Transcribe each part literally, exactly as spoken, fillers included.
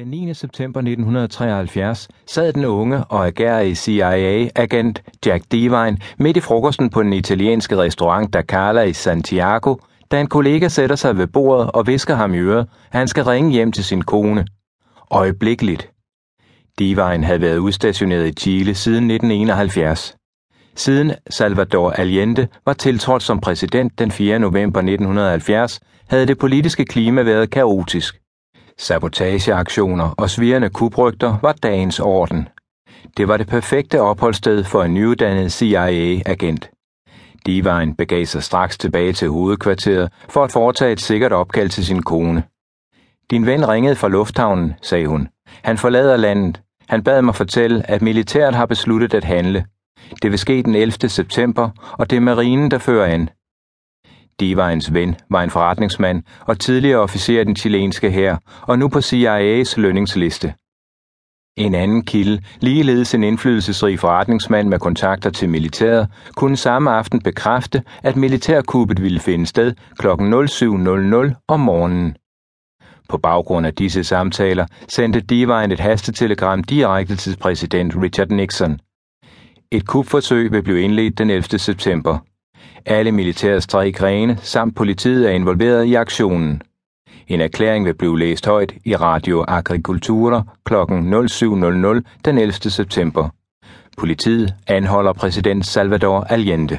Den niende september nitten treoghalvfjerds sad den unge og agerige C I A-agent Jack Devine midt i frokosten på den italienske restaurant Da Carla i Santiago, da en kollega sætter sig ved bordet og visker ham i øret, at han skal ringe hjem til sin kone. Øjeblikkeligt. Devine havde været udstationeret i Chile siden nitten enoghalvfjerds. Siden Salvador Allende var tiltrådt som præsident den fjerde november nitten halvfjerds, havde det politiske klima været kaotisk. Sabotageaktioner og svirrende kuprygter var dagens orden. Det var det perfekte opholdssted for en nyuddannet C I A-agent. Devine begav sig straks tilbage til hovedkvarteret for at foretage et sikkert opkald til sin kone. "Din ven ringede fra lufthavnen," sagde hun. "Han forlader landet. Han bad mig fortælle, at militæret har besluttet at handle. Det vil ske den ellevte september, og det er marinen, der fører an." Devines ven var en forretningsmand og tidligere officer i den chilenske hær, og nu på C I A's lønningsliste. En anden kilde, ligeledes en indflydelsesrig forretningsmand med kontakter til militæret, kunne samme aften bekræfte, at militærkuppet ville finde sted klokken syv nul syv nul nul om morgenen. På baggrund af disse samtaler sendte Devine et hastetelegram direkte til præsident Richard Nixon. Et kupforsøg vil blive indledt den ellevte september. Alle militærets tre grene samt politiet er involveret i aktionen. En erklæring vil blive læst højt i Radio Agricultura klokken syv den ellevte september. Politiet anholder præsident Salvador Allende.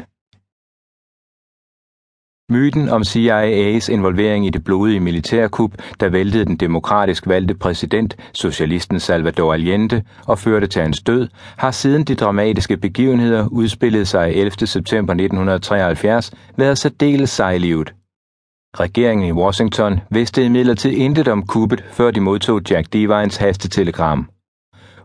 Myten om C I A's involvering i det blodige militærkup, der væltede den demokratisk valgte præsident, socialisten Salvador Allende, og førte til hans død, har siden de dramatiske begivenheder udspillede sig ellevte september nitten treoghalvfjerds været særdeles sejlivet. Regeringen i Washington vidste imidlertid intet om kuppet, før de modtog Jack Devines hastetelegram.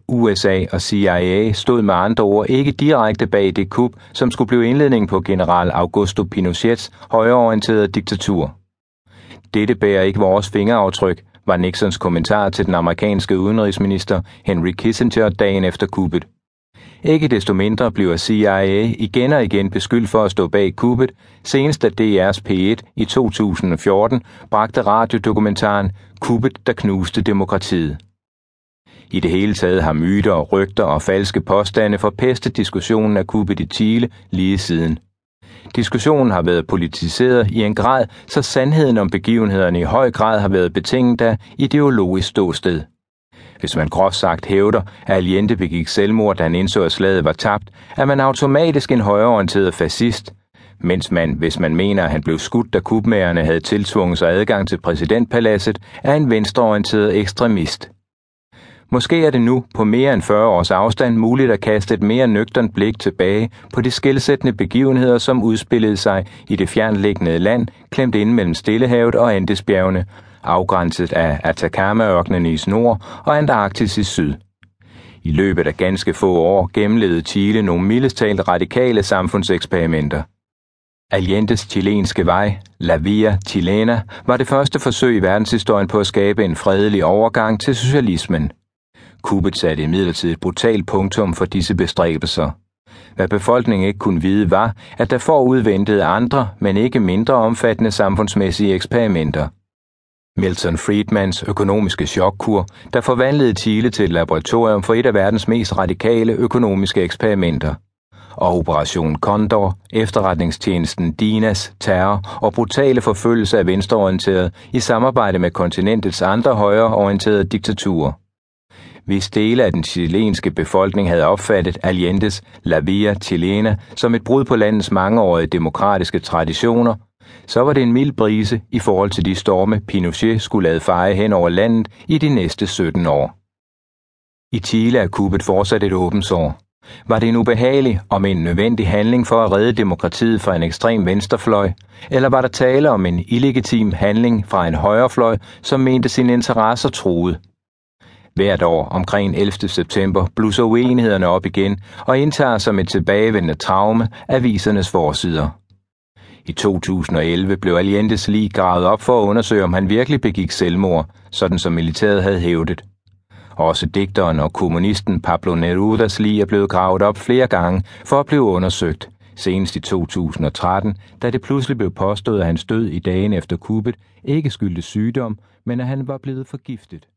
U S A og C I A stod med andre ord ikke direkte bag det kup, som skulle blive indledningen på general Augusto Pinochets højreorienterede diktatur. "Dette bærer ikke vores fingeraftryk," var Nixons kommentar til den amerikanske udenrigsminister Henry Kissinger dagen efter kuppet. Ikke desto mindre bliver C I A igen og igen beskyldt for at stå bag kuppet, senest da D R's P et i to tusind og fjorten bragte radiodokumentaren "Kuppet, der knuste demokratiet". I det hele taget har myter og rygter og falske påstande forpestet diskussionen af kuppet i Chile lige siden. Diskussionen har været politiseret i en grad, så sandheden om begivenhederne i høj grad har været betinget af ideologisk ståsted. Hvis man groft sagt hævder, at Allende begik selvmord, da han indså, at slaget var tabt, er man automatisk en højreorienteret fascist, mens man, hvis man mener, at han blev skudt, da kupmagerne havde tiltvunget sig adgang til præsidentpaladset, er en venstreorienteret ekstremist. Måske er det nu, på mere end fyrre års afstand, muligt at kaste et mere nøgternt blik tilbage på de skelsættende begivenheder, som udspillede sig i det fjernliggende land, klemt inde mellem Stillehavet og Andesbjergene, afgrænset af Atacama-ørkenen i nord og Antarktis i syd. I løbet af ganske få år gennemlevede Chile nogle mildest talt radikale samfundseksperimenter. Allendes chilenske vej, La Vía Chilena, var det første forsøg i verdenshistorien på at skabe en fredelig overgang til socialismen. Kuppet satte imidlertid et brutalt punktum for disse bestræbelser. Hvad befolkningen ikke kunne vide var, at der forud ventede andre, men ikke mindre omfattende samfundsmæssige eksperimenter. Milton Friedmans økonomiske chokkur, der forvandlede Chile til et laboratorium for et af verdens mest radikale økonomiske eksperimenter. Og Operation Condor, efterretningstjenesten DINAS, terror og brutale forfølgelse af venstreorienterede i samarbejde med kontinentets andre højreorienterede diktaturer. Hvis dele af den chilenske befolkning havde opfattet Allendes La Vía Chilena som et brud på landets mangeårige demokratiske traditioner, så var det en mild brise i forhold til de storme, Pinochet skulle lade feje hen over landet i de næste sytten år. I Chile er kuppet fortsat et åbent sår. Var det en ubehagelig, om en nødvendig handling for at redde demokratiet fra en ekstrem venstrefløj, eller var der tale om en illegitim handling fra en højrefløj, som mente sine interesser truet? Hvert år omkring ellevte september blusser uenighederne op igen og indtager som et tilbagevendende traume avisernes forsider. I to tusind og elleve blev Allendes lig gravet op for at undersøge, om han virkelig begik selvmord, sådan som militæret havde hævdet. Også digteren og kommunisten Pablo Nerudas lig er blevet gravet op flere gange for at blive undersøgt, senest i to tusind og tretten, da det pludselig blev påstået, at hans død i dagen efter kuppet ikke skyldtes sygdom, men at han var blevet forgiftet.